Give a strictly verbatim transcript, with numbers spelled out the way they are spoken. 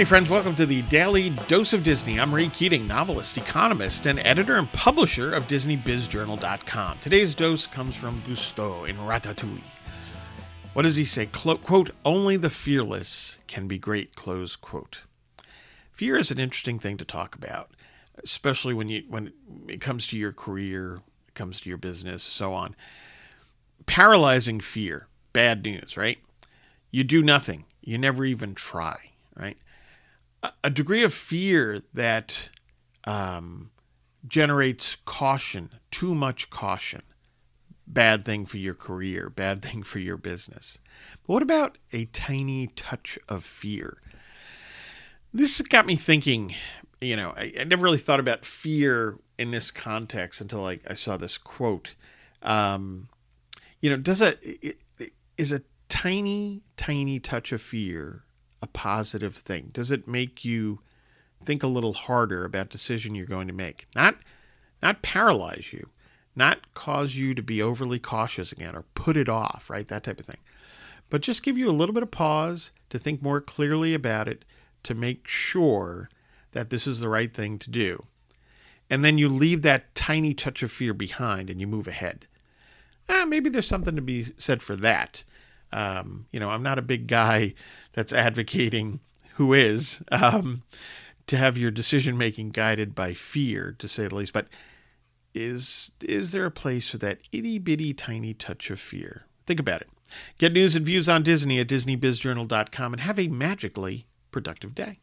Hey friends, welcome to the Daily Dose of Disney. I'm Ray Keating, novelist, economist, and editor and publisher of Disney Biz Journal dot com. Today's dose comes from Gusteau in Ratatouille. What does he say? Clo- quote, only the fearless can be great, close quote. Fear is an interesting thing to talk about, especially when you when it comes to your career, it comes to your business, so on. Paralyzing fear, bad news, right? You do nothing. You never even try, right? A degree of fear that um, generates caution, too much caution, bad thing for your career, bad thing for your business. But what about a tiny touch of fear? This got me thinking, you know, I, I never really thought about fear in this context until I, I saw this quote. Um, you know, does a, it, it, is a tiny, tiny touch of fear a positive thing? Does it make you think a little harder about decision you're going to make? Not, not paralyze you, not cause you to be overly cautious again or put it off, right? That type of thing. But just give you a little bit of pause to think more clearly about it, to make sure that this is the right thing to do. And then you leave that tiny touch of fear behind and you move ahead. Eh, maybe there's something to be said for that. Um, you know, I'm not a big guy that's advocating who is um, to have your decision-making guided by fear, to say the least. But is is there a place for that itty-bitty tiny touch of fear? Think about it. Get news and views on Disney at Disney Biz Journal dot com and have a magically productive day.